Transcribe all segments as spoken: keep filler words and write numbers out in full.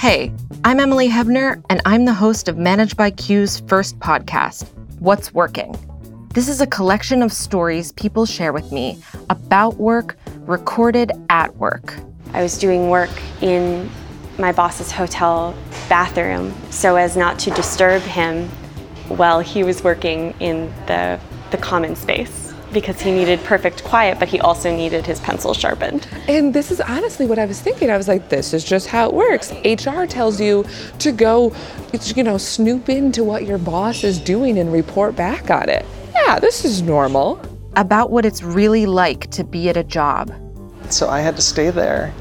Hey, I'm Emily Hebner, and I'm the host of Managed by Q's first podcast, What's Working. This is a collection of stories people share with me about work, recorded at work. I was doing work in my boss's hotel bathroom so as not to disturb him while he was working in the, the common space, because he needed perfect quiet, but he also needed his pencil sharpened. And this is honestly what I was thinking. I was like, this is just how it works. H R tells you to go, you know, snoop into what your boss is doing and report back on it. Yeah, this is normal. About what it's really like to be at a job. So I had to stay there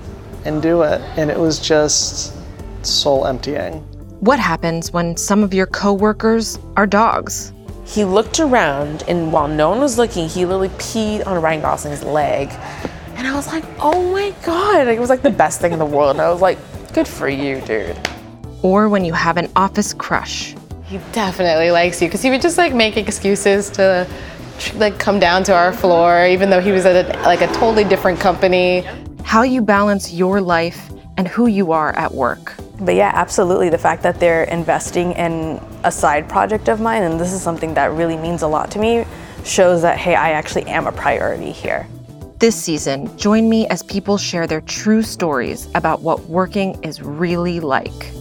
and do it, and it was just soul emptying. What happens when some of your coworkers are dogs? He looked around, and while no one was looking, he literally peed on Ryan Gosling's leg. And I was like, oh my God. Like, it was like the best thing in the world. And I was like, good for you, dude. Or when you have an office crush. He definitely likes you, because he would just like make excuses to like come down to our floor, even though he was at a, like a totally different company. How you balance your life and who you are at work. But yeah, absolutely. The fact that they're investing in a side project of mine, and this is something that really means a lot to me, shows that, hey, I actually am a priority here. This season, join me as people share their true stories about what working is really like.